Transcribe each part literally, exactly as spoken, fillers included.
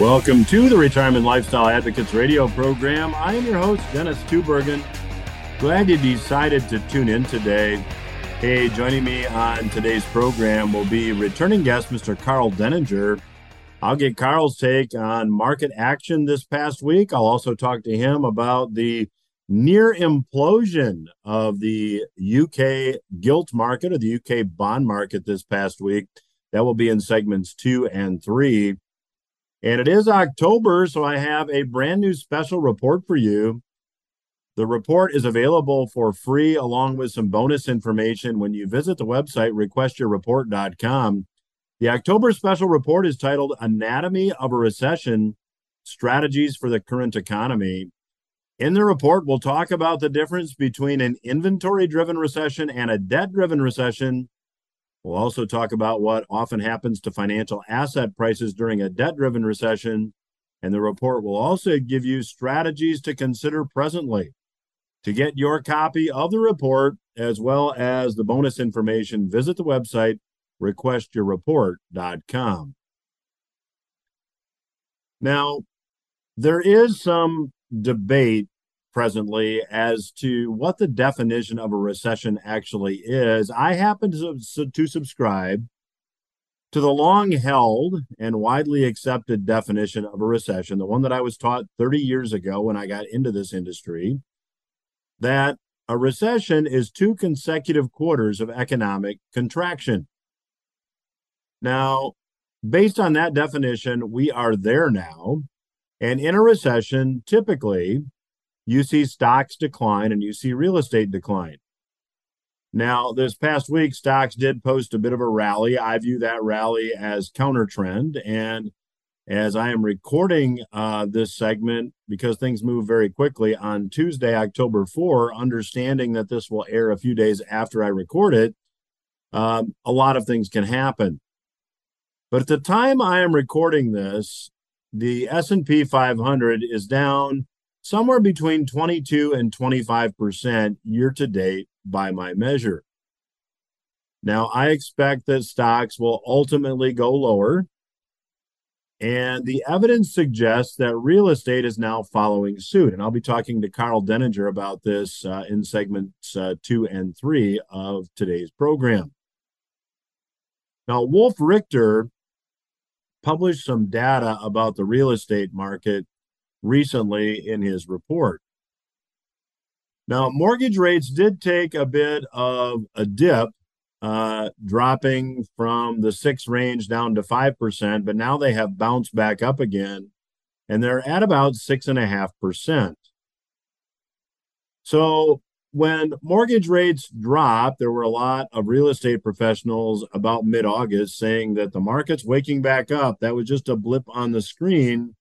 Welcome to the Retirement Lifestyle Advocates radio program. I am your host, Dennis Tubergen. Glad you decided to tune in today. Hey, joining me on today's program will be returning guest, Mister Karl Denninger. I'll get Karl's take on market action this past week. I'll also talk to him about the near implosion of the U K gilt market or the U K bond market this past week. That will be in segments two and three. And it is October, so I have a brand new special report for you. The report is available for free along with some bonus information when you visit the website request your report dot com. The October special report is titled Anatomy of a Recession: Strategies for the Current Economy. In the report, we'll talk about the difference between an inventory-driven recession and a debt-driven recession. We'll also talk about what often happens to financial asset prices during a debt-driven recession. And the report will also give you strategies to consider presently. To get your copy of the report, as well as the bonus information, visit the website request your report dot com. Now, there is some debate presently as to what the definition of a recession actually is. I happen to, to subscribe to the long-held and widely accepted definition of a recession, the one that I was taught thirty years ago when I got into this industry, that a recession is two consecutive quarters of economic contraction. Now, based on that definition, we are there now. And in a recession, typically, you see stocks decline and you see real estate decline. Now, this past week, stocks did post a bit of a rally. I view that rally as countertrend. And as I am recording uh, this segment, because things move very quickly, on Tuesday, October fourth, understanding that this will air a few days after I record it, um, a lot of things can happen. But at the time I am recording this, the S and P five hundred is down somewhere between twenty-two and twenty-five percent year to date by my measure. Now, I expect that stocks will ultimately go lower, and the evidence suggests that real estate is now following suit. And I'll be talking to Karl Denninger about this uh, in segments uh, two and three of today's program. Now, Wolf Richter published some data about the real estate market recently in his report. Now, mortgage rates did take a bit of a dip, uh, dropping from the six range down to five percent, but now they have bounced back up again, and they're at about six point five percent. So when mortgage rates dropped, there were a lot of real estate professionals about mid-August saying that the market's waking back up. That was just a blip on the screen.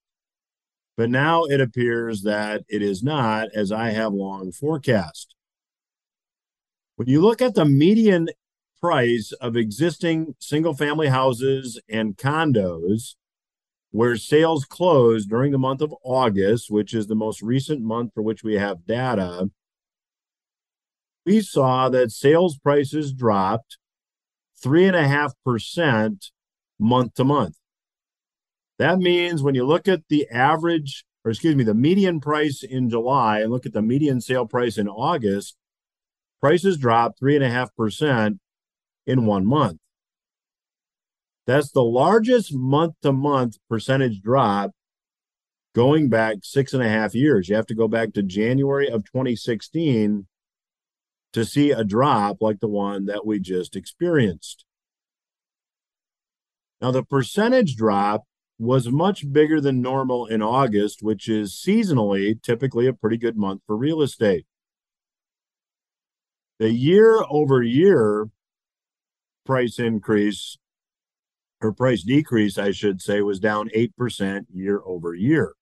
But now it appears that it is not, as I have long forecast. When you look at the median price of existing single-family houses and condos, where sales closed during the month of August, which is the most recent month for which we have data, we saw that sales prices dropped three point five percent month to month. That means when you look at the average, or excuse me, the median price in July and look at the median sale price in August, prices dropped three point five percent in one month. That's the largest month-to-month percentage drop going back six and a half years. You have to go back to January of twenty sixteen to see a drop like the one that we just experienced. Now, the percentage drop was much bigger than normal in August, which is seasonally typically a pretty good month for real estate. The year-over-year price increase, or price decrease, I should say, was down eight percent year-over-year.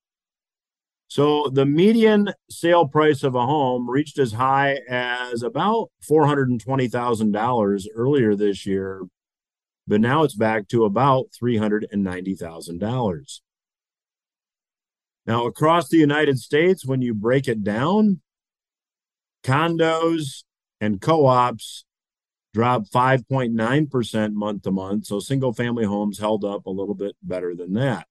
So the median sale price of a home reached as high as about four hundred twenty thousand dollars earlier this year, but now it's back to about three hundred ninety thousand dollars. Now, across the United States, when you break it down, condos and co-ops dropped five point nine percent month to month, so single-family homes held up a little bit better than that.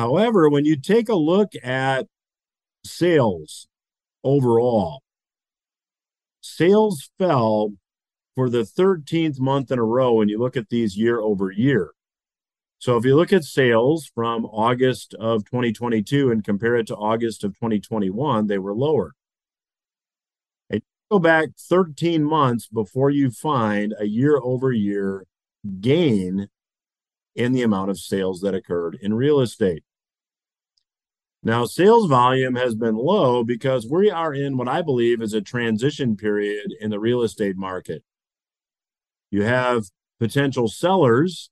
However, when you take a look at sales overall, sales fell for the thirteenth month in a row when you look at these year over year. So if you look at sales from August of twenty twenty-two and compare it to August of twenty twenty-one, they were lower. And you go back thirteen months before you find a year-over-year gain in the amount of sales that occurred in real estate. Now, sales volume has been low because we are in what I believe is a transition period in the real estate market. You have potential sellers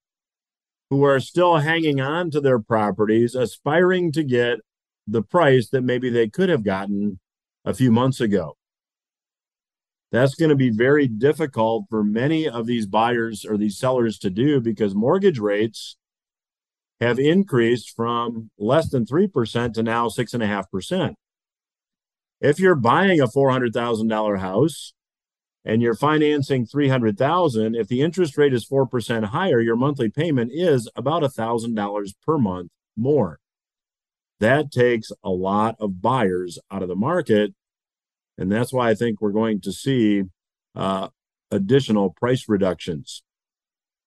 who are still hanging on to their properties, aspiring to get the price that maybe they could have gotten a few months ago. That's going to be very difficult for many of these buyers or these sellers to do because mortgage rates have increased from less than three percent to now six point five percent. If you're buying a four hundred thousand dollars house and you're financing three hundred thousand dollars, if the interest rate is four percent higher, your monthly payment is about one thousand dollars per month more. That takes a lot of buyers out of the market, and that's why I think we're going to see uh, additional price reductions.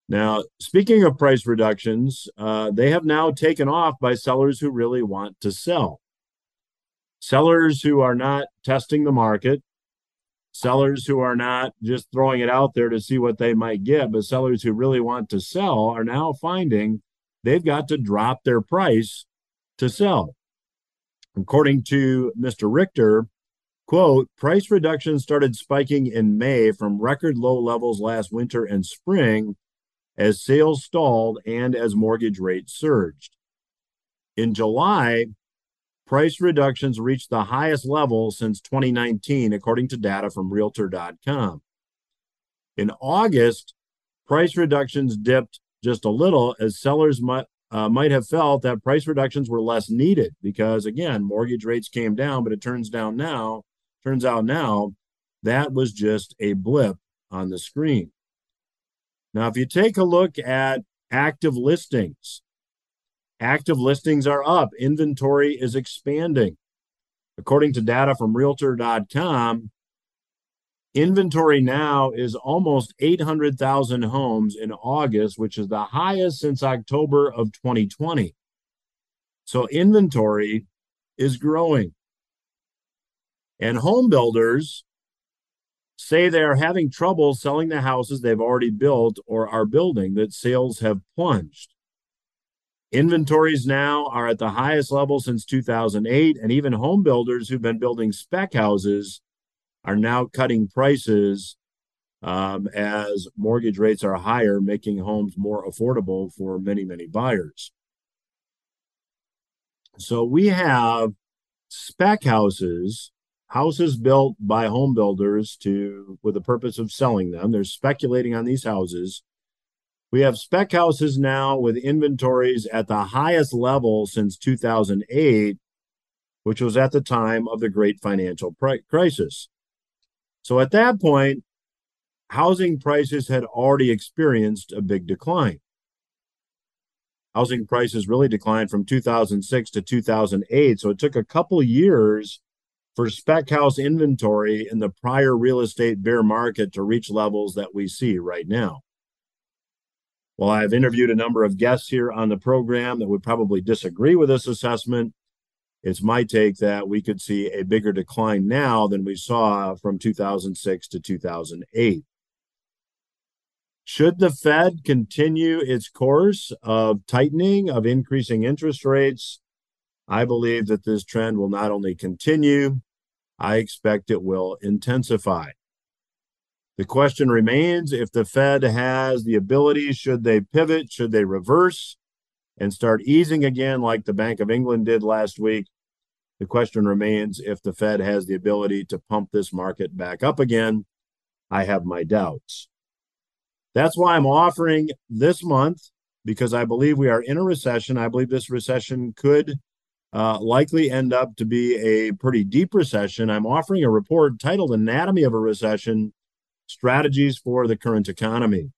Now, speaking of price reductions, uh, they have now taken off by sellers who really want to sell. Sellers who are not testing the market, sellers who are not just throwing it out there to see what they might get, but sellers who really want to sell are now finding they've got to drop their price to sell. According to Mister Richter, quote, price reductions started spiking in May from record low levels last winter and spring as sales stalled and as mortgage rates surged. In July, price reductions reached the highest level since twenty nineteen, according to data from Realtor dot com. In August, price reductions dipped just a little as sellers might, uh, might have felt that price reductions were less needed because, again, mortgage rates came down, but it turns down now, turns out now that was just a blip on the screen. Now, if you take a look at active listings, active listings are up. Inventory is expanding. According to data from Realtor dot com, inventory now is almost eight hundred thousand homes in August, which is the highest since October of twenty twenty. So inventory is growing. And home builders say they are having trouble selling the houses they've already built or are building, that sales have plunged. Inventories now are at the highest level since two thousand eight, and even home builders who've been building spec houses are now cutting prices um, as mortgage rates are higher, making homes more affordable for many, many buyers. So we have spec houses, houses built by home builders to with the purpose of selling them. They're speculating on these houses. We have spec houses now with inventories at the highest level since two thousand eight, which was at the time of the great financial crisis. So at that point, housing prices had already experienced a big decline. Housing prices really declined from two thousand six to two thousand eight, so it took a couple years for spec house inventory in the prior real estate bear market to reach levels that we see right now. Well, I've interviewed a number of guests here on the program that would probably disagree with this assessment. It's my take that we could see a bigger decline now than we saw from two thousand six to two thousand eight. Should the Fed continue its course of tightening, of increasing interest rates, I believe that this trend will not only continue, I expect it will intensify. The question remains if the Fed has the ability, should they pivot, should they reverse and start easing again like the Bank of England did last week? The question remains if the Fed has the ability to pump this market back up again. I have my doubts. That's why I'm offering this month, because I believe we are in a recession. I believe this recession could uh, likely end up to be a pretty deep recession. I'm offering a report titled Anatomy of a Recession: Strategies for the Current Economy.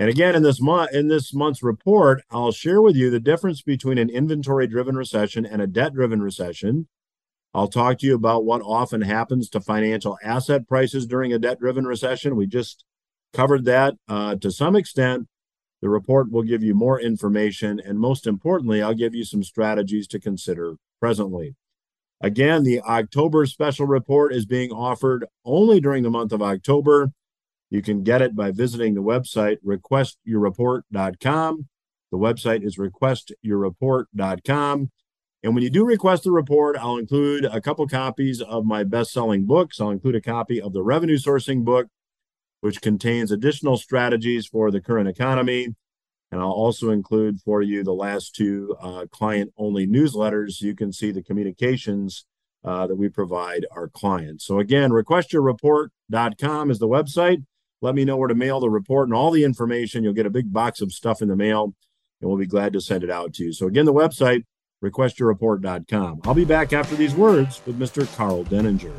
And again, in this month, in this month's report, I'll share with you the difference between an inventory-driven recession and a debt-driven recession. I'll talk to you about what often happens to financial asset prices during a debt-driven recession. We just covered that uh, to some extent. The report will give you more information, and most importantly, I'll give you some strategies to consider presently. Again, the October special report is being offered only during the month of October. You can get it by visiting the website, request your report dot com. The website is request your report dot com. And when you do request the report, I'll include a couple copies of my best-selling books. I'll include a copy of the revenue sourcing book, which contains additional strategies for the current economy. And I'll also include for you the last two uh, client-only newsletters. You can see the communications uh, that we provide our clients. So again, request your report dot com is the website. Let me know where to mail the report and all the information. You'll get a big box of stuff in the mail, and we'll be glad to send it out to you. So again, the website, request your report dot com. I'll be back after these words with Mister Karl Denninger.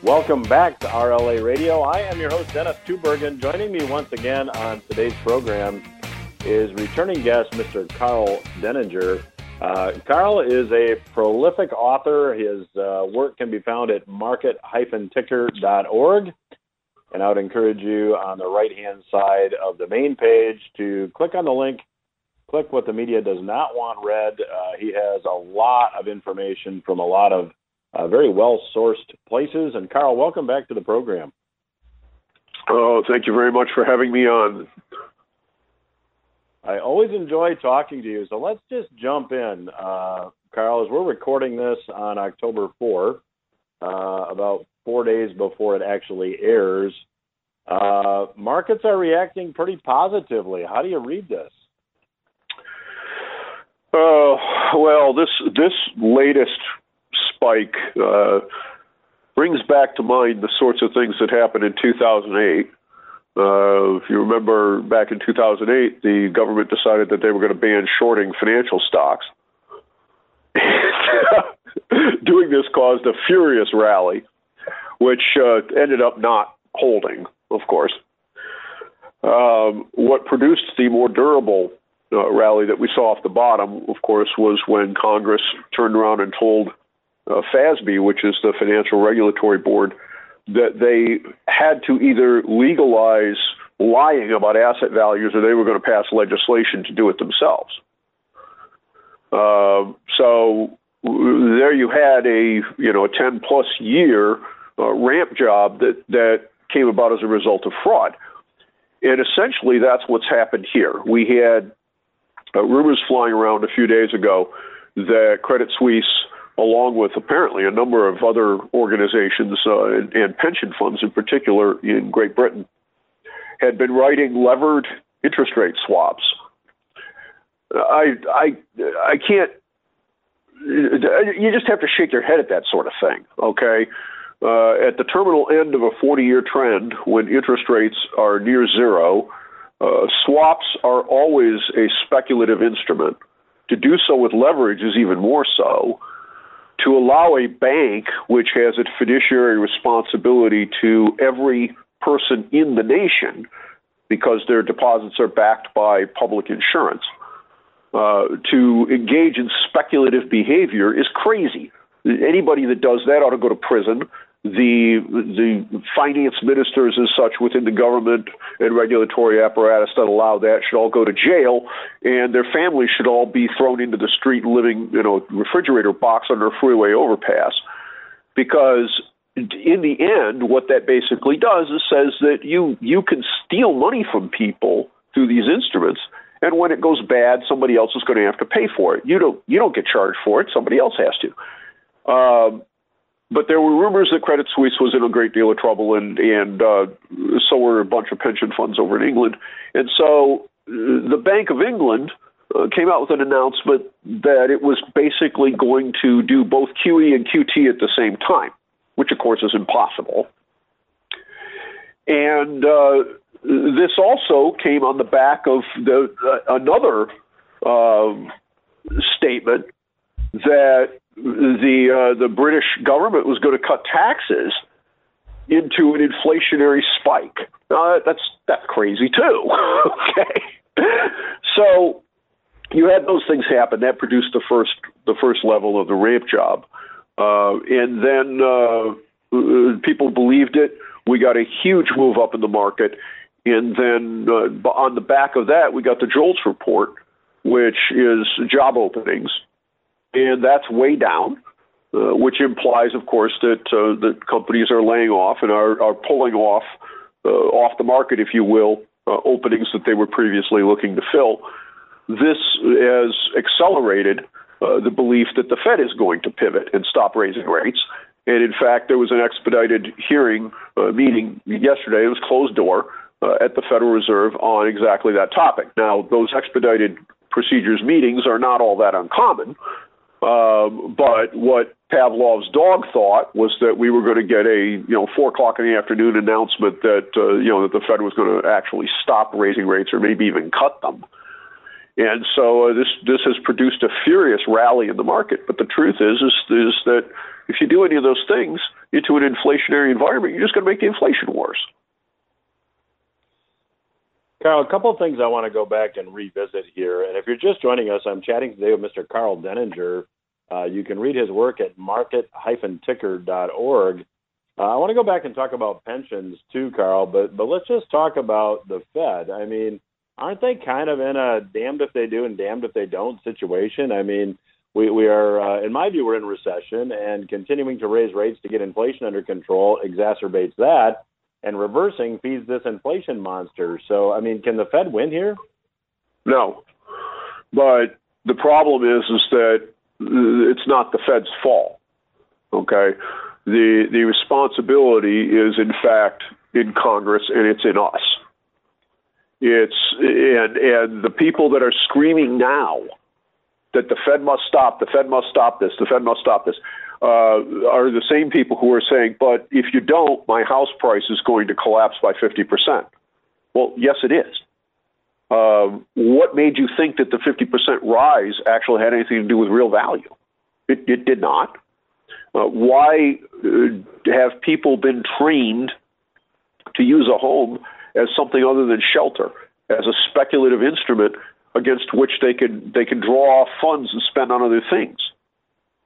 Welcome back to R L A Radio. I am your host, Dennis Tubergen. Joining me once again on today's program is returning guest, Mister Karl Denninger. Uh, Karl is a prolific author. His uh, work can be found at market ticker dot org. And I would encourage you on the right-hand side of the main page to click on the link, click what the media does not want read. Uh, he has a lot of information from a lot of Uh, very well-sourced places. And Karl, welcome back to the program. Oh, thank you very much for having me on. I always enjoy talking to you. So let's just jump in, uh, Karl, as we're recording this on October fourth, uh, about four days before it actually airs. Uh, markets are reacting pretty positively. How do you read this? Uh, well, this this latest spike uh, brings back to mind the sorts of things that happened in two thousand eight. Uh, if you remember, back in two thousand eight, the government decided that they were going to ban shorting financial stocks. Doing this caused a furious rally, which uh, ended up not holding, of course. Um, what produced the more durable uh, rally that we saw off the bottom, of course, was when Congress turned around and told Uh, F A S B, which is the Financial Regulatory Board, that they had to either legalize lying about asset values or they were going to pass legislation to do it themselves. Uh, so there you had a you know a ten-plus year uh, ramp job that, that came about as a result of fraud. And essentially that's what's happened here. We had uh, rumors flying around a few days ago that Credit Suisse, along with apparently a number of other organizations uh, and, and pension funds in particular in Great Britain, had been writing levered interest rate swaps. I, I, I can't, you just have to shake your head at that sort of thing, okay? Uh, at the terminal end of a forty-year trend, when interest rates are near zero, uh, swaps are always a speculative instrument. To do so with leverage is even more so. To allow a bank, which has a fiduciary responsibility to every person in the nation because their deposits are backed by public insurance, uh, to engage in speculative behavior is crazy. Anybody that does that ought to go to prison. The, the finance ministers and such within the government and regulatory apparatus that allow that should all go to jail, and their families should all be thrown into the street living, you know, refrigerator box under a freeway overpass. Because in the end, what that basically does is says that you, you can steal money from people through these instruments, and when it goes bad, somebody else is going to have to pay for it. You don't, you don't get charged for it. Somebody else has to. Um, But there were rumors that Credit Suisse was in a great deal of trouble, and, and uh, so were a bunch of pension funds over in England. And so the Bank of England, uh, came out with an announcement that it was basically going to do both Q E and Q T at the same time, which of course is impossible. And uh, this also came on the back of the uh, another um, statement that the uh, the British government was going to cut taxes into an inflationary spike. Uh, that's that's crazy too. Okay, so you had those things happen. That produced the first the first level of the ramp job, uh, and then uh, people believed it. We got a huge move up in the market, and then uh, on the back of that, we got the JOLTS report, which is job openings, and that's way down. Uh, which implies, of course, that uh, that companies are laying off and are, are pulling off uh, off the market, if you will, uh, openings that they were previously looking to fill. This has accelerated uh, the belief that the Fed is going to pivot and stop raising rates. And in fact, there was an expedited hearing uh, meeting yesterday. It was closed door uh, at the Federal Reserve on exactly that topic. Now, those expedited procedures meetings are not all that uncommon. Um, but what Pavlov's dog thought was that we were going to get a, you know, four o'clock in the afternoon announcement that, uh, you know, that the Fed was going to actually stop raising rates or maybe even cut them. And so uh, this this has produced a furious rally in the market. But the truth is, is, is that if you do any of those things into an inflationary environment, you're just going to make the inflation worse. Karl, a couple of things I want to go back and revisit here. And if you're just joining us, I'm chatting today with Mister Karl Denninger. Uh, you can read his work at market ticker dot org. Uh, I want to go back and talk about pensions too, Karl, but, but let's just talk about the Fed. I mean, aren't they kind of in a damned if they do and damned if they don't situation? I mean, we, we are, uh, in my view, we're in recession, and continuing to raise rates to get inflation under control exacerbates that. And reversing feeds this inflation monster. So, I mean, can the Fed win here? No. But the problem is, is that it's not the Fed's fault, okay? The, the responsibility is, in fact, in Congress, and it's in us. It's and, and the people that are screaming now that the Fed must stop, the Fed must stop this, the Fed must stop this. Uh, are the same people who are saying, but if you don't, my house price is going to collapse by fifty percent. Well, yes, it is. Uh, what made you think that the fifty percent rise actually had anything to do with real value? It, it did not. Uh, why uh, have people been trained to use a home as something other than shelter, as a speculative instrument against which they could they can draw off funds and spend on other things?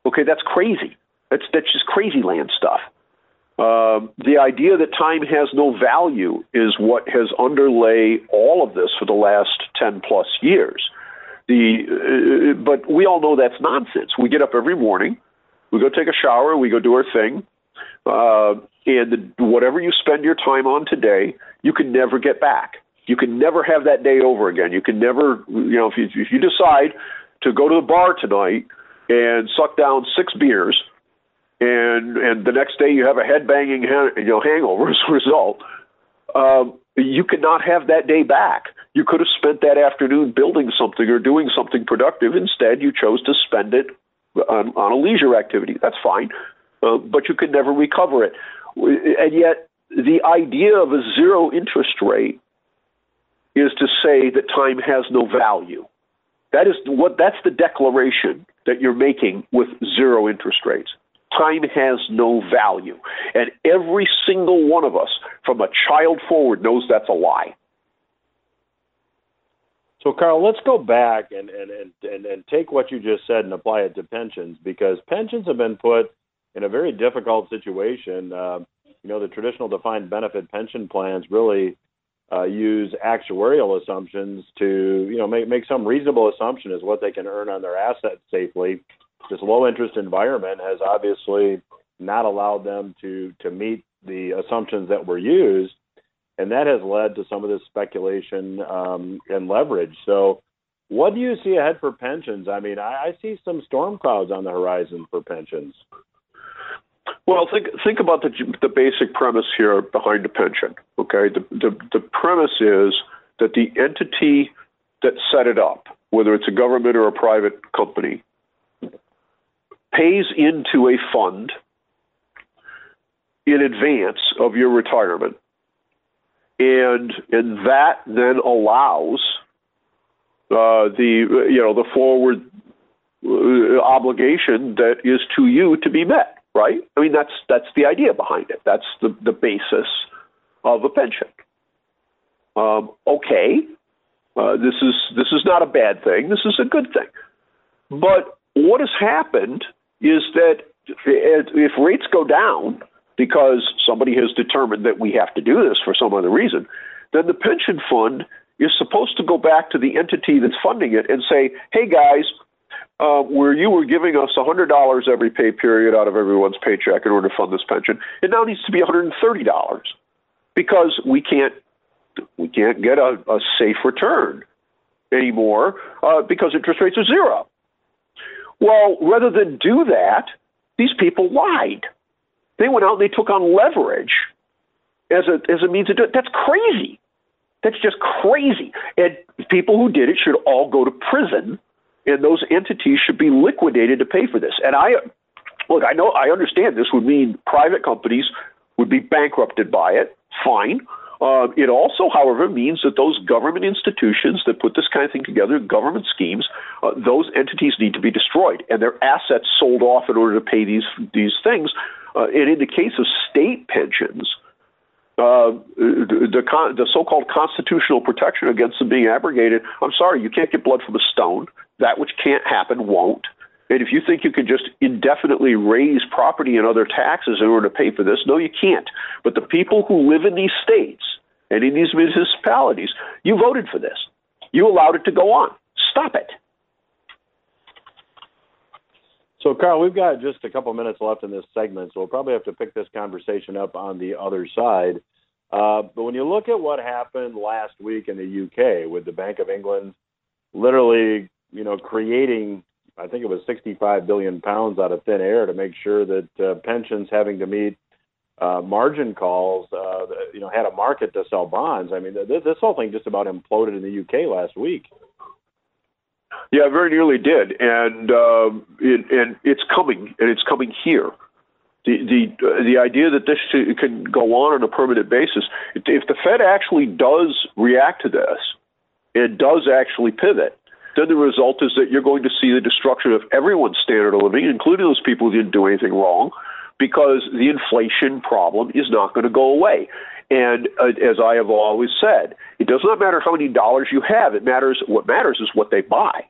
Okay, that's crazy. That's that's just crazy land stuff. Uh, the idea that time has no value is what has underlay all of this for the last ten plus years. The uh, but we all know that's nonsense. We get up every morning, we go take a shower, we go do our thing, uh, and the, whatever you spend your time on today, you can never get back. You can never have that day over again. You can never, you know, if you, if you decide to go to the bar tonight and suck down six beers, and and the next day you have a head-banging ha- you know, hangover as a result, um, you cannot have that day back. You could have spent that afternoon building something or doing something productive. Instead, you chose to spend it on, on a leisure activity. That's fine, uh, but you could never recover it. And yet, the idea of a zero interest rate is to say that time has no value. That is what that's the declaration that you're making with zero interest rates. Time has no value. And every single one of us from a child forward knows that's a lie. So, Karl, let's go back and, and, and, and take what you just said and apply it to pensions, because pensions have been put in a very difficult situation. Uh, you know, the traditional defined benefit pension plans really Uh, use actuarial assumptions to, you know, make, make some reasonable assumption as what they can earn on their assets safely. This low interest environment has obviously not allowed them to, to meet the assumptions that were used. And that has led to some of this speculation um, and leverage. So what do you see ahead for pensions? I mean, I, I see some storm clouds on the horizon for pensions. Well, think think about the the basic premise here behind the pension. Okay, the the, the premise is that the entity that set it up, whether it's a government or a private company, pays into a fund in advance of your retirement. And, and that then allows uh, the, you know, the forward obligation that is to you to be met, right? I mean, that's, that's the idea behind it. That's the, the basis of a pension. Um, okay, uh, this is this is not a bad thing. This is a good thing. But what has happened is that if rates go down because somebody has determined that we have to do this for some other reason, then the pension fund is supposed to go back to the entity that's funding it and say, hey, guys, uh, where you were giving us one hundred dollars every pay period out of everyone's paycheck in order to fund this pension, it now needs to be one hundred thirty dollars because we can't we can't get a, a safe return anymore uh, because interest rates are zero. Well, rather than do that, these people lied. They went out and they took on leverage as a, as a means of doing it. That's crazy. That's just crazy. And people who did it should all go to prison, and those entities should be liquidated to pay for this. And I, look, I know, I understand this would mean private companies would be bankrupted by it. Fine. Uh, it also, however, means that those government institutions that put this kind of thing together, government schemes, uh, those entities need to be destroyed and their assets sold off in order to pay these these things. Uh, and in the case of state pensions, uh, the, con- the so-called constitutional protection against them being abrogated, I'm sorry, you can't get blood from a stone. That which can't happen won't. And if you think you can just indefinitely raise property and other taxes in order to pay for this, no, you can't. But the people who live in these states and in these municipalities, you voted for this. You allowed it to go on. Stop it. So, Karl, we've got just a couple minutes left in this segment, so we'll probably have to pick this conversation up on the other side. Uh, but when you look at what happened last week in the U K with the Bank of England literally, you know, creating, I think it was sixty-five billion pounds out of thin air to make sure that uh, pensions having to meet uh, margin calls, uh, you know, had a market to sell bonds. I mean, th- this whole thing just about imploded in the U K last week. Yeah, very nearly did, and um, it, and it's coming, and it's coming here. The the uh, the idea that this can go on on a permanent basis, if the Fed actually does react to this, it does actually pivot. Then the result is that you're going to see the destruction of everyone's standard of living, including those people who didn't do anything wrong, because the inflation problem is not going to go away. And uh, as I have always said, it does not matter how many dollars you have. It matters. What matters is what they buy.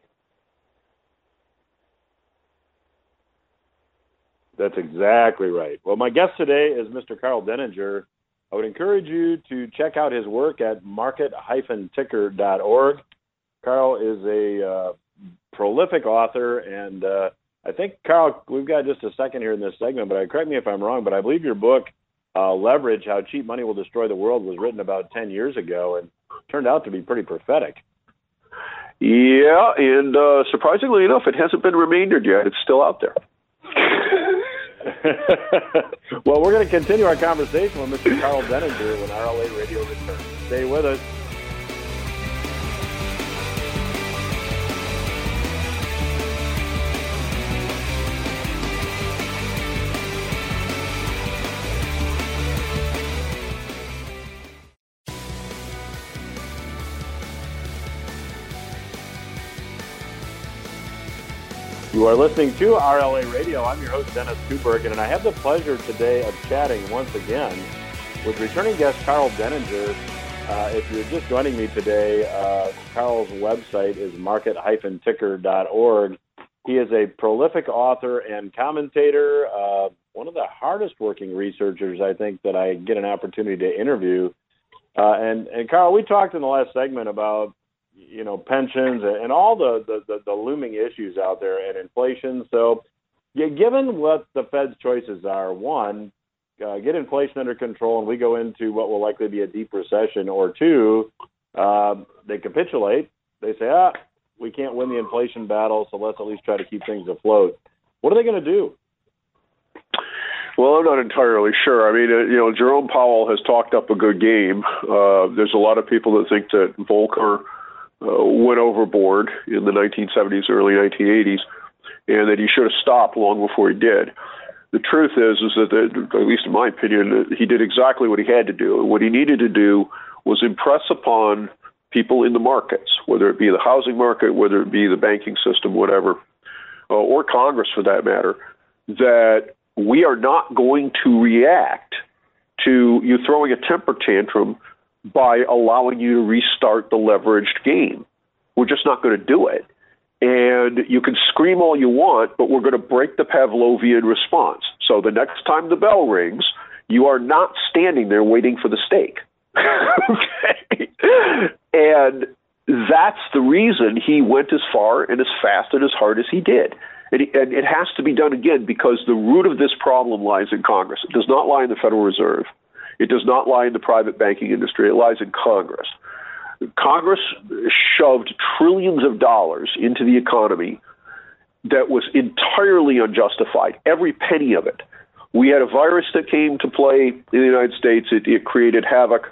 That's exactly right. Well, my guest today is Mister Karl Denninger. I would encourage you to check out his work at market ticker dot org. Karl is a uh, prolific author, and uh, I think, Karl, we've got just a second here in this segment, but correct me if I'm wrong, but I believe your book, uh, Leverage: How Cheap Money Will Destroy the World, was written about ten years ago and turned out to be pretty prophetic. Yeah, and uh, surprisingly enough, it hasn't been remaindered yet. It's still out there. Well, we're going to continue our conversation with Mister Karl Denninger when R L A Radio returns. Stay with us. You are listening to R L A Radio. I'm your host, Dennis Tubergen, and I have the pleasure today of chatting once again with returning guest Karl Denninger. Uh, if you're just joining me today, uh, Karl's website is market ticker dot org. He is a prolific author and commentator, uh, one of the hardest-working researchers, I think, that I get an opportunity to interview. Uh, and, and, Karl, we talked in the last segment about you know, pensions and all the, the, the looming issues out there and inflation. So yeah, given what the Fed's choices are, one, uh, get inflation under control and we go into what will likely be a deep recession, or two, uh, they capitulate. They say, ah, we can't win the inflation battle, so let's at least try to keep things afloat. What are they going to do? Well, I'm not entirely sure. I mean, uh, you know, Jerome Powell has talked up a good game. Uh, there's a lot of people that think that Volcker uh, went overboard in the nineteen seventies, early nineteen eighties, and that he should have stopped long before he did. The truth is, is that, the, at least in my opinion, he did exactly what he had to do. And what he needed to do was impress upon people in the markets, whether it be the housing market, whether it be the banking system, whatever, uh, or Congress for that matter, that we are not going to react to you throwing a temper tantrum by allowing you to restart the leveraged game. We're just not going to do it. And you can scream all you want, but we're going to break the Pavlovian response. So the next time the bell rings, you are not standing there waiting for the steak. Okay? And that's the reason he went as far and as fast and as hard as he did. And it has to be done again, because the root of this problem lies in Congress. It does not lie in the Federal Reserve. It does not lie in the private banking industry. It lies in Congress. Congress shoved trillions of dollars into the economy that was entirely unjustified, every penny of it. We had a virus that came to play in the United States. It, it created havoc,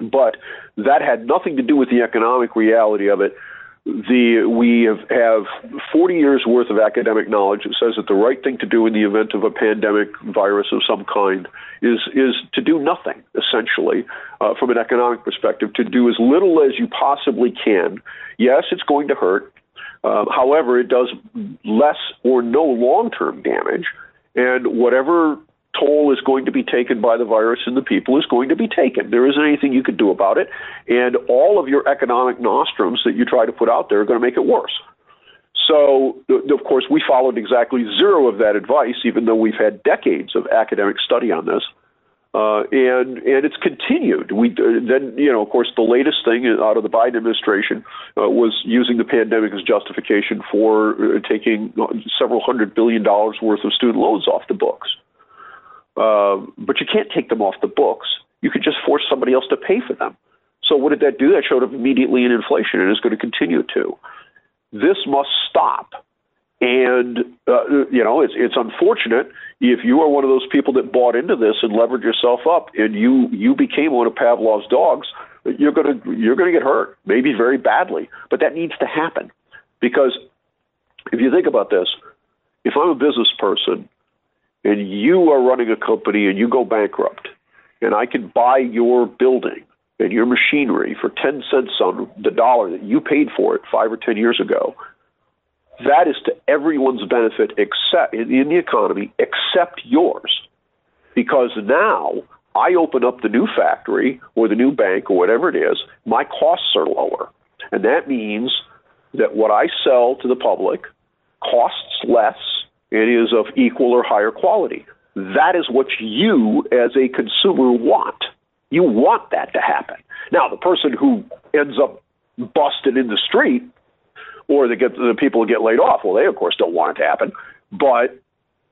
but that had nothing to do with the economic reality of it. The, we have, have forty years worth of academic knowledge that says that the right thing to do in the event of a pandemic virus of some kind is, is to do nothing, essentially, uh, from an economic perspective, to do as little as you possibly can. Yes, it's going to hurt. Uh, however, it does less or no long-term damage, and whatever toll is going to be taken by the virus and the people is going to be taken. There isn't anything you could do about it, and all of your economic nostrums that you try to put out there are going to make it worse. So, of course, we followed exactly zero of that advice, even though we've had decades of academic study on this, uh, and and it's continued. We then, you know, of course, the latest thing out of the Biden administration uh, was using the pandemic as justification for uh, taking several hundred billion dollars worth of student loans off the books. Uh, but you can't take them off the books. You could just force somebody else to pay for them. So what did that do? That showed up immediately in inflation, and is going to continue to. This must stop. And, uh, you know, it's, it's unfortunate if you are one of those people that bought into this and levered yourself up and you, you became one of Pavlov's dogs, you're going to, you're going to get hurt, maybe very badly. But that needs to happen, because if you think about this, if I'm a business person, and you are running a company and you go bankrupt, and I can buy your building and your machinery for ten cents on the dollar that you paid for it five or ten years ago, that is to everyone's benefit except in the economy except yours. Because now I open up the new factory or the new bank or whatever it is, my costs are lower. And that means that what I sell to the public costs less. It is of equal or higher quality. That is what you, as a consumer, want. You want that to happen. Now, the person who ends up busted in the street, or they get, the people who get laid off, well, they, of course, don't want it to happen. But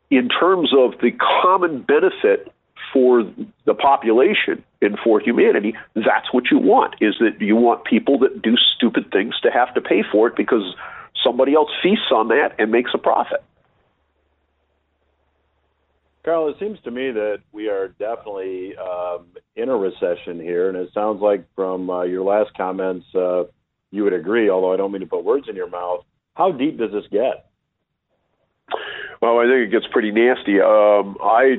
in terms of the common benefit for the population and for humanity, that's what you want, is that you want people that do stupid things to have to pay for it because somebody else feasts on that and makes a profit. Karl, it seems to me that we are definitely um, in a recession here, and it sounds like from uh, your last comments, uh, you would agree, although I don't mean to put words in your mouth. How deep does this get? Well, I think it gets pretty nasty. Um, I,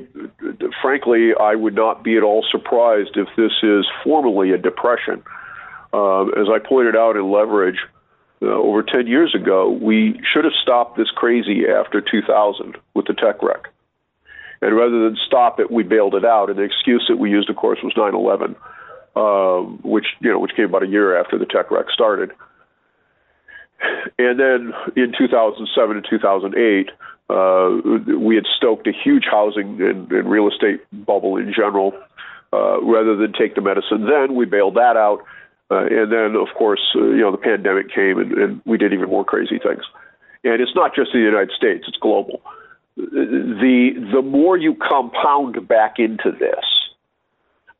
frankly, I would not be at all surprised if this is formally a depression. Um, as I pointed out in Leverage, uh, over ten years ago, we should have stopped this crazy after two thousand with the tech wreck. And rather than stop it, we bailed it out. And the excuse that we used, of course, was nine eleven, um, which you know, which came about a year after the tech wreck started. And then in two thousand seven and two thousand eight, uh, we had stoked a huge housing and, and real estate bubble in general. Uh, rather than take the medicine then, we bailed that out. Uh, and then, of course, uh, you know, the pandemic came, and, and we did even more crazy things. And it's not just in the United States; it's global. The the more you compound back into this,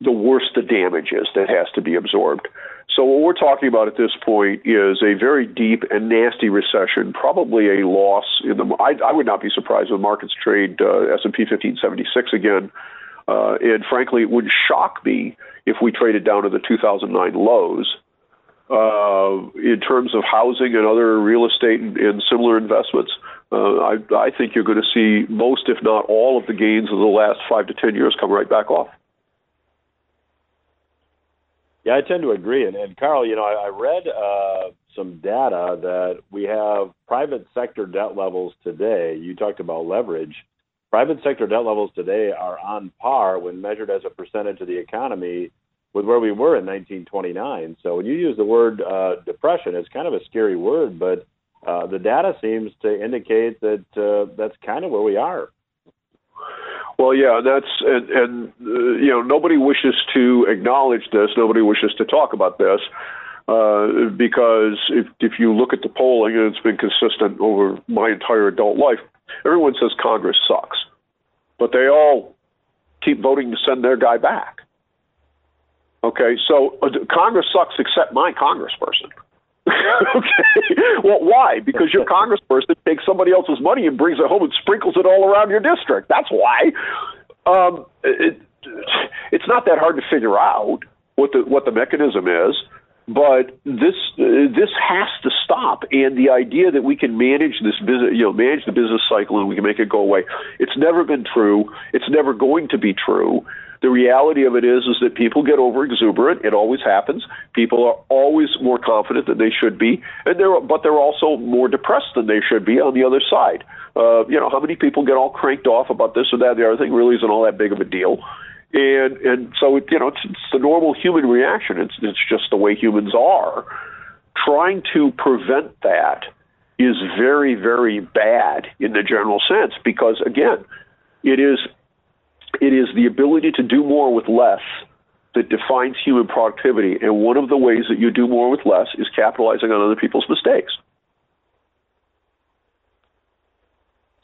the worse the damage is that has to be absorbed. So what we're talking about at this point is a very deep and nasty recession, probably a loss in the. I, I would not be surprised when markets trade uh, S and P fifteen seventy-six again, uh, and frankly, it would shock me if we traded down to the two thousand nine lows. uh, in terms of housing and other real estate and, and similar investments. Uh, I, I think you're going to see most, if not all, of the gains of the last five to ten years come right back off. Yeah, I tend to agree. And, and Karl, you know, I, I read uh, some data that we have private sector debt levels today. You talked about leverage. Private sector debt levels today are on par when measured as a percentage of the economy with where we were in nineteen twenty-nine. So when you use the word uh, depression, it's kind of a scary word, but uh, the data seems to indicate that uh, that's kind of where we are. Well, yeah, that's and, and uh, you know, nobody wishes to acknowledge this. Nobody wishes to talk about this uh, because if, if you look at the polling, and it's been consistent over my entire adult life, everyone says Congress sucks, but they all keep voting to send their guy back. Okay, so uh, Congress sucks except my congressperson. Okay, well, why? Because your congressperson takes somebody else's money and brings it home and sprinkles it all around your district. That's why. Um, it, it's not that hard to figure out what the what the mechanism is, but this uh, this has to stop. And the idea that we can manage this business, you know, manage the business cycle, and we can make it go away, it's never been true. It's never going to be true. The reality of it is, is that people get over exuberant. It always happens. People are always more confident than they should be, and they're but they're also more depressed than they should be on the other side. Uh, you know, how many people get all cranked off about this or that? The other thing really isn't all that big of a deal, and and so it, you know, it's, it's the normal human reaction. It's it's just the way humans are. Trying to prevent that is very, very bad in the general sense because again, it is. It is the ability to do more with less that defines human productivity. And one of the ways that you do more with less is capitalizing on other people's mistakes.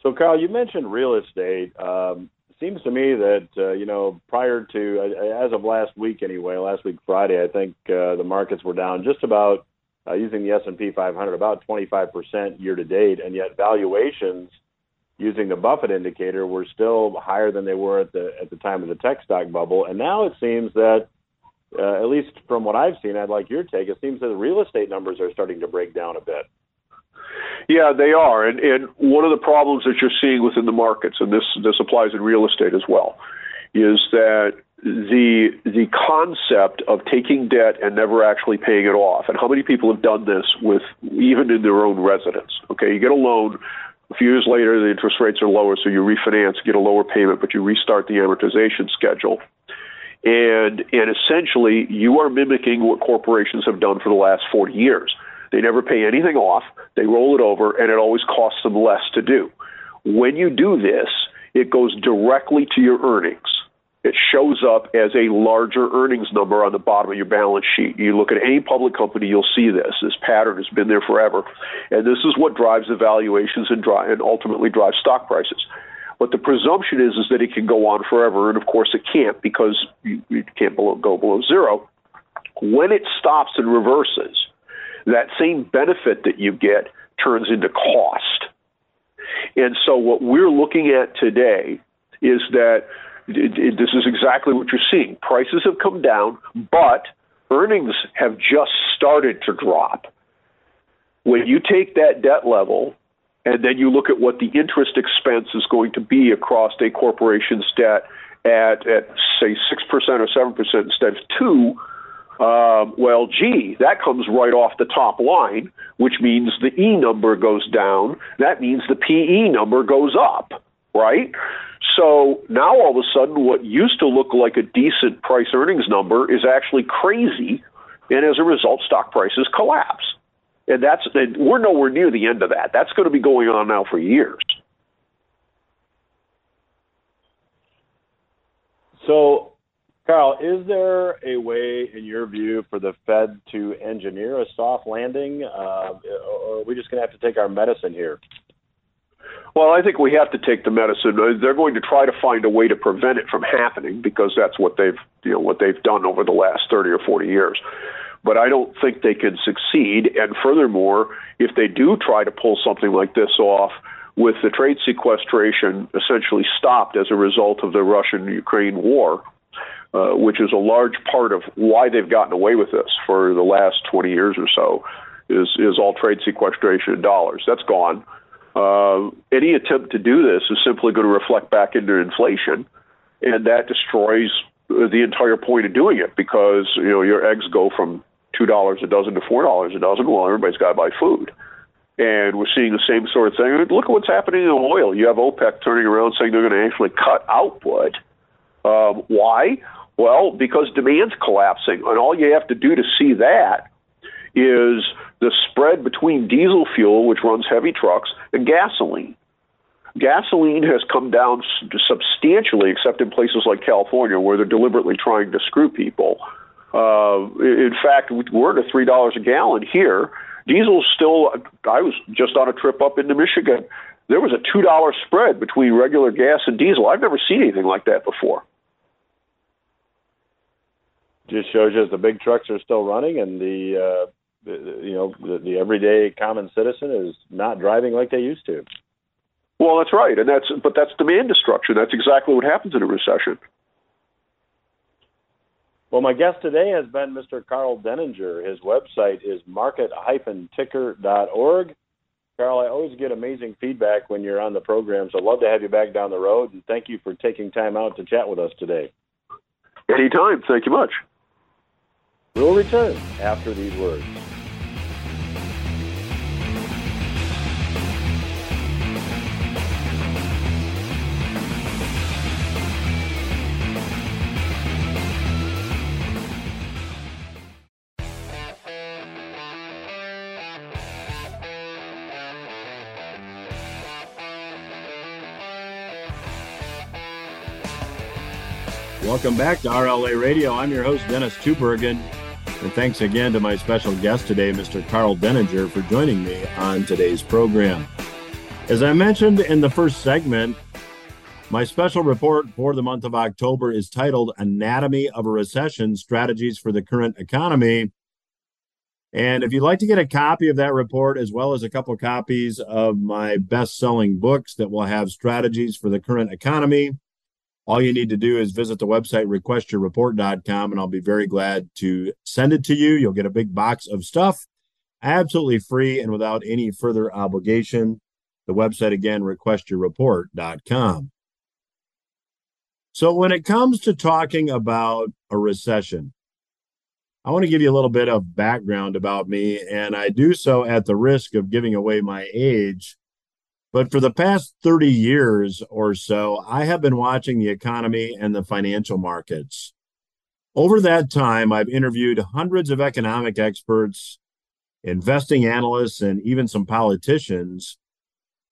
So, Karl, you mentioned real estate. Um, seems to me that, uh, you know, prior to, uh, as of last week anyway, last week Friday, I think uh, the markets were down just about, uh, using the S and P five hundred, about twenty-five percent year to date, and yet valuations using the Buffett indicator were still higher than they were at the at the time of the tech stock bubble. And now it seems that, uh, at least from what I've seen, I'd like your take, it seems that the real estate numbers are starting to break down a bit. Yeah, they are. And, and one of the problems that you're seeing within the markets, and this, this applies in real estate as well, is that the the concept of taking debt and never actually paying it off, and how many people have done this with even in their own residence? Okay, you get a loan. A few years later, the interest rates are lower, so you refinance, get a lower payment, but you restart the amortization schedule. And and essentially, you are mimicking what corporations have done for the last forty years. They never pay anything off, they roll it over, and it always costs them less to do. When you do this, it goes directly to your earnings. It shows up as a larger earnings number on the bottom of your balance sheet. You look at any public company, you'll see this. This pattern has been there forever. And this is what drives the valuations and, drive, and ultimately drives stock prices. But the presumption is, is that it can go on forever. And, of course, it can't because you, you can't below, go below zero. When it stops and reverses, that same benefit that you get turns into cost. And so what we're looking at today is that It, it, this is exactly what you're seeing. Prices have come down, but earnings have just started to drop. When you take that debt level and then you look at what the interest expense is going to be across a corporation's debt at, at say, six percent or seven percent instead of two percent, um, well, gee, that comes right off the top line, which means the E number goes down. That means the P E number goes up, right? So now all of a sudden what used to look like a decent price earnings number is actually crazy, and as a result stock prices collapse. And that's and we're nowhere near the end of that. That's going to be going on now for years. So, Karl, is there a way, in your view, for the Fed to engineer a soft landing, uh, or are we just going to have to take our medicine here? Well, I think we have to take the medicine. They're going to try to find a way to prevent it from happening because that's what they've, you know, what they've done over the last thirty or forty years. But I don't think they can succeed. And furthermore, if they do try to pull something like this off, with the trade sequestration essentially stopped as a result of the Russian-Ukraine war, uh, which is a large part of why they've gotten away with this for the last twenty years or so, is, is all trade sequestration in dollars. That's gone. Uh, any attempt to do this is simply going to reflect back into inflation, and that destroys the entire point of doing it, because, you know, your eggs go from two dollars a dozen to four dollars a dozen. Well, everybody's got to buy food. And we're seeing the same sort of thing. Look at what's happening in oil. You have OPEC turning around saying they're going to actually cut output. Um, why? Well, because demand's collapsing. And all you have to do to see that is the spread between diesel fuel, which runs heavy trucks, and gasoline. Gasoline has come down substantially, except in places like California, where they're deliberately trying to screw people. Uh, in fact, we're at three dollars a gallon here. Diesel's still, I was just on a trip up into Michigan. There was a two dollar spread between regular gas and diesel. I've never seen anything like that before. Just shows you the big trucks are still running, and the, uh, the you know, the, the everyday common citizen is not driving like they used to. Well, that's right, and that's but that's demand destruction. That's exactly what happens in a recession. Well, my guest today has been Mister Karl Denninger. His website is market ticker dot org. Karl, I always get amazing feedback when you're on the program, so I'd love to have you back down the road, and thank you for taking time out to chat with us today. Anytime. Thank you much. We'll return after these words. Welcome back to R L A Radio. I'm your host, Dennis Tubergen, and thanks again to my special guest today, Mister Karl Denninger, for joining me on today's program. As I mentioned in the first segment, my special report for the month of October is titled Anatomy of a Recession: Strategies for the Current Economy. And if you'd like to get a copy of that report, as well as a couple copies of my best-selling books that will have strategies for the current economy, all you need to do is visit the website request your report dot com, and I'll be very glad to send it to you. You'll get a big box of stuff, absolutely free and without any further obligation. The website, again, request your report dot com. So when it comes to talking about a recession, I want to give you a little bit of background about me, and I do so at the risk of giving away my age. But for the past thirty years or so, I have been watching the economy and the financial markets. Over that time, I've interviewed hundreds of economic experts, investing analysts, and even some politicians.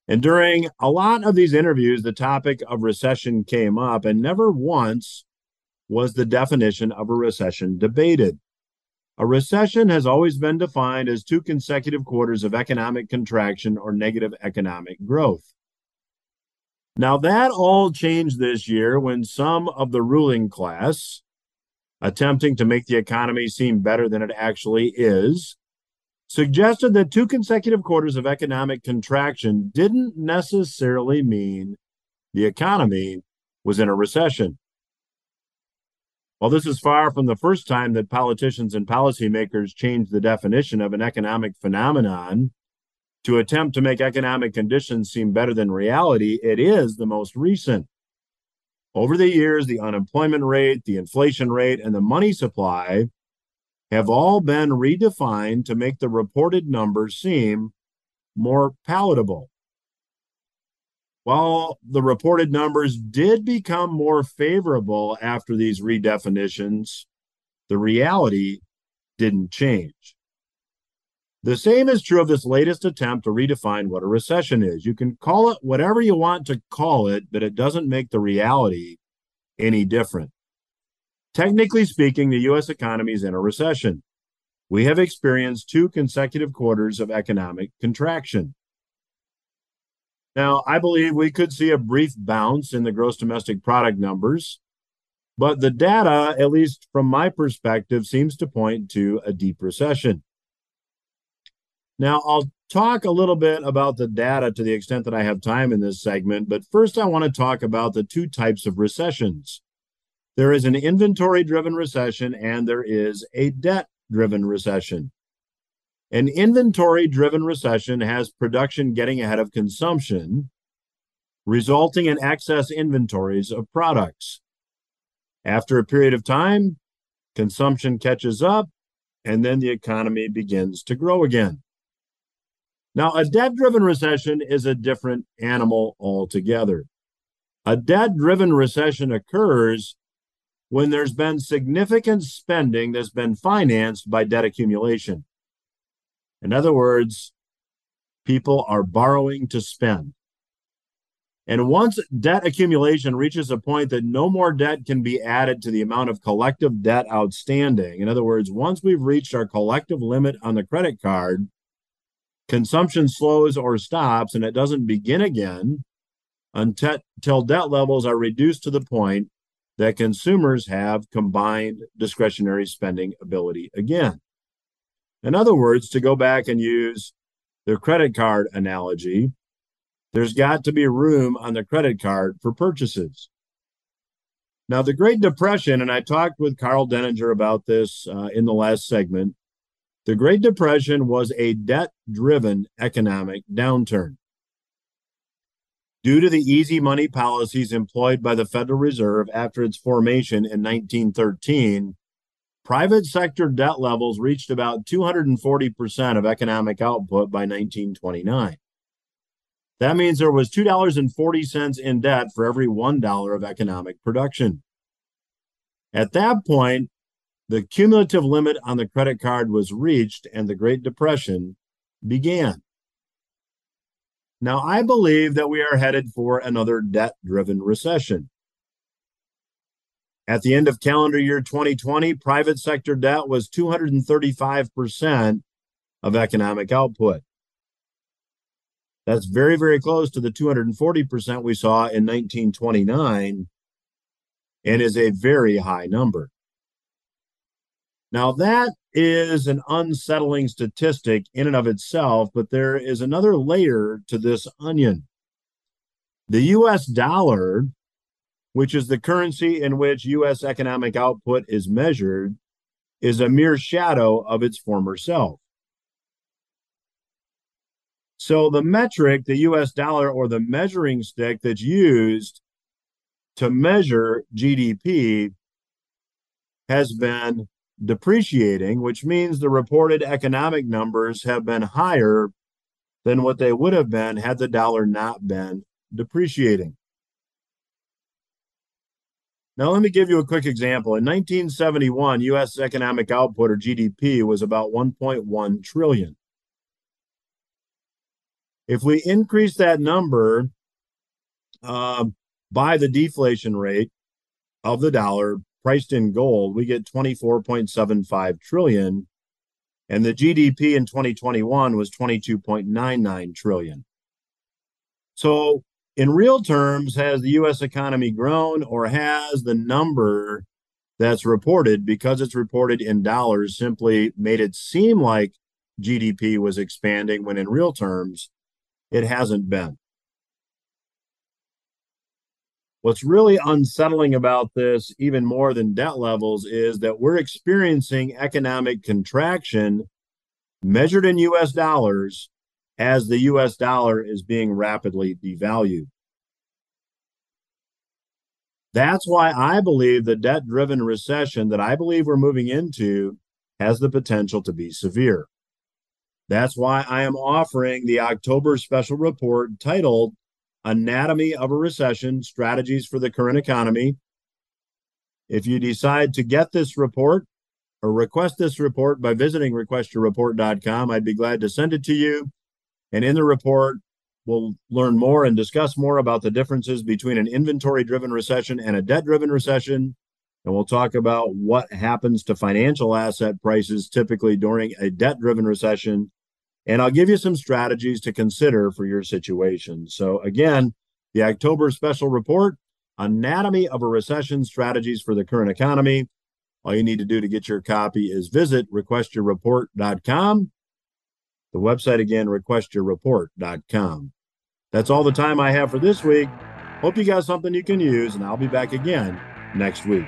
And during a lot of these interviews, the topic of recession came up, and never once was the definition of a recession debated. A recession has always been defined as two consecutive quarters of economic contraction or negative economic growth. Now, that all changed this year when some of the ruling class, attempting to make the economy seem better than it actually is, suggested that two consecutive quarters of economic contraction didn't necessarily mean the economy was in a recession. While this is far from the first time that politicians and policymakers changed the definition of an economic phenomenon to attempt to make economic conditions seem better than reality, it is the most recent. Over the years, the unemployment rate, the inflation rate, and the money supply have all been redefined to make the reported numbers seem more palatable. While the reported numbers did become more favorable after these redefinitions, the reality didn't change. The same is true of this latest attempt to redefine what a recession is. You can call it whatever you want to call it, but it doesn't make the reality any different. Technically speaking, the U S economy is in a recession. We have experienced two consecutive quarters of economic contraction. Now, I believe we could see a brief bounce in the gross domestic product numbers, but the data, at least from my perspective, seems to point to a deep recession. Now, I'll talk a little bit about the data to the extent that I have time in this segment, but first I want to talk about the two types of recessions. There is an inventory-driven recession and there is a debt-driven recession. An inventory-driven recession has production getting ahead of consumption, resulting in excess inventories of products. After a period of time, consumption catches up, and then the economy begins to grow again. Now, a debt-driven recession is a different animal altogether. A debt-driven recession occurs when there's been significant spending that's been financed by debt accumulation. In other words, people are borrowing to spend. And once debt accumulation reaches a point that no more debt can be added to the amount of collective debt outstanding, in other words, once we've reached our collective limit on the credit card, consumption slows or stops, and it doesn't begin again until debt levels are reduced to the point that consumers have combined discretionary spending ability again. In other words, to go back and use the credit card analogy, there's got to be room on the credit card for purchases. Now, the Great Depression, and I talked with Karl Denninger about this uh, in the last segment, the Great Depression was a debt-driven economic downturn. Due to the easy money policies employed by the Federal Reserve after its formation in nineteen thirteen, private sector debt levels reached about two hundred forty percent of economic output by nineteen twenty-nine. That means there was two dollars and forty cents in debt for every one dollar of economic production. At that point, the cumulative limit on the credit card was reached and the Great Depression began. Now, I believe that we are headed for another debt-driven recession. At the end of calendar year twenty twenty, private sector debt was two hundred thirty-five percent of economic output. That's very, very close to the two hundred forty percent we saw in nineteen twenty-nine and is a very high number. Now, that is an unsettling statistic in and of itself, but there is another layer to this onion. The U S dollar, which is the currency in which U S economic output is measured, is a mere shadow of its former self. So the metric, the U S dollar, or the measuring stick that's used to measure G D P has been depreciating, which means the reported economic numbers have been higher than what they would have been had the dollar not been depreciating. Now, let me give you a quick example. In nineteen seventy-one, U S economic output, or G D P, was about one point one trillion dollars. If we increase that number uh, by the deflation rate of the dollar priced in gold, we get twenty-four point seven five trillion dollars, and the G D P in twenty twenty-one was twenty-two point nine nine trillion dollars. So in real terms, has the U S economy grown, or has the number that's reported, because it's reported in dollars, simply made it seem like G D P was expanding when in real terms, it hasn't been? What's really unsettling about this, even more than debt levels, is that we're experiencing economic contraction measured in U S dollars as the U S dollar is being rapidly devalued. That's why I believe the debt-driven recession that I believe we're moving into has the potential to be severe. That's why I am offering the October special report titled Anatomy of a Recession: Strategies for the Current Economy. If you decide to get this report or request this report by visiting request your report dot com, I'd be glad to send it to you. And in the report, we'll learn more and discuss more about the differences between an inventory-driven recession and a debt-driven recession. And we'll talk about what happens to financial asset prices typically during a debt-driven recession. And I'll give you some strategies to consider for your situation. So again, the October special report, Anatomy of a Recession: Strategies for the Current Economy. All you need to do to get your copy is visit request your report dot com. The website, again, request your report dot com. That's all the time I have for this week. Hope you got something you can use, and I'll be back again next week.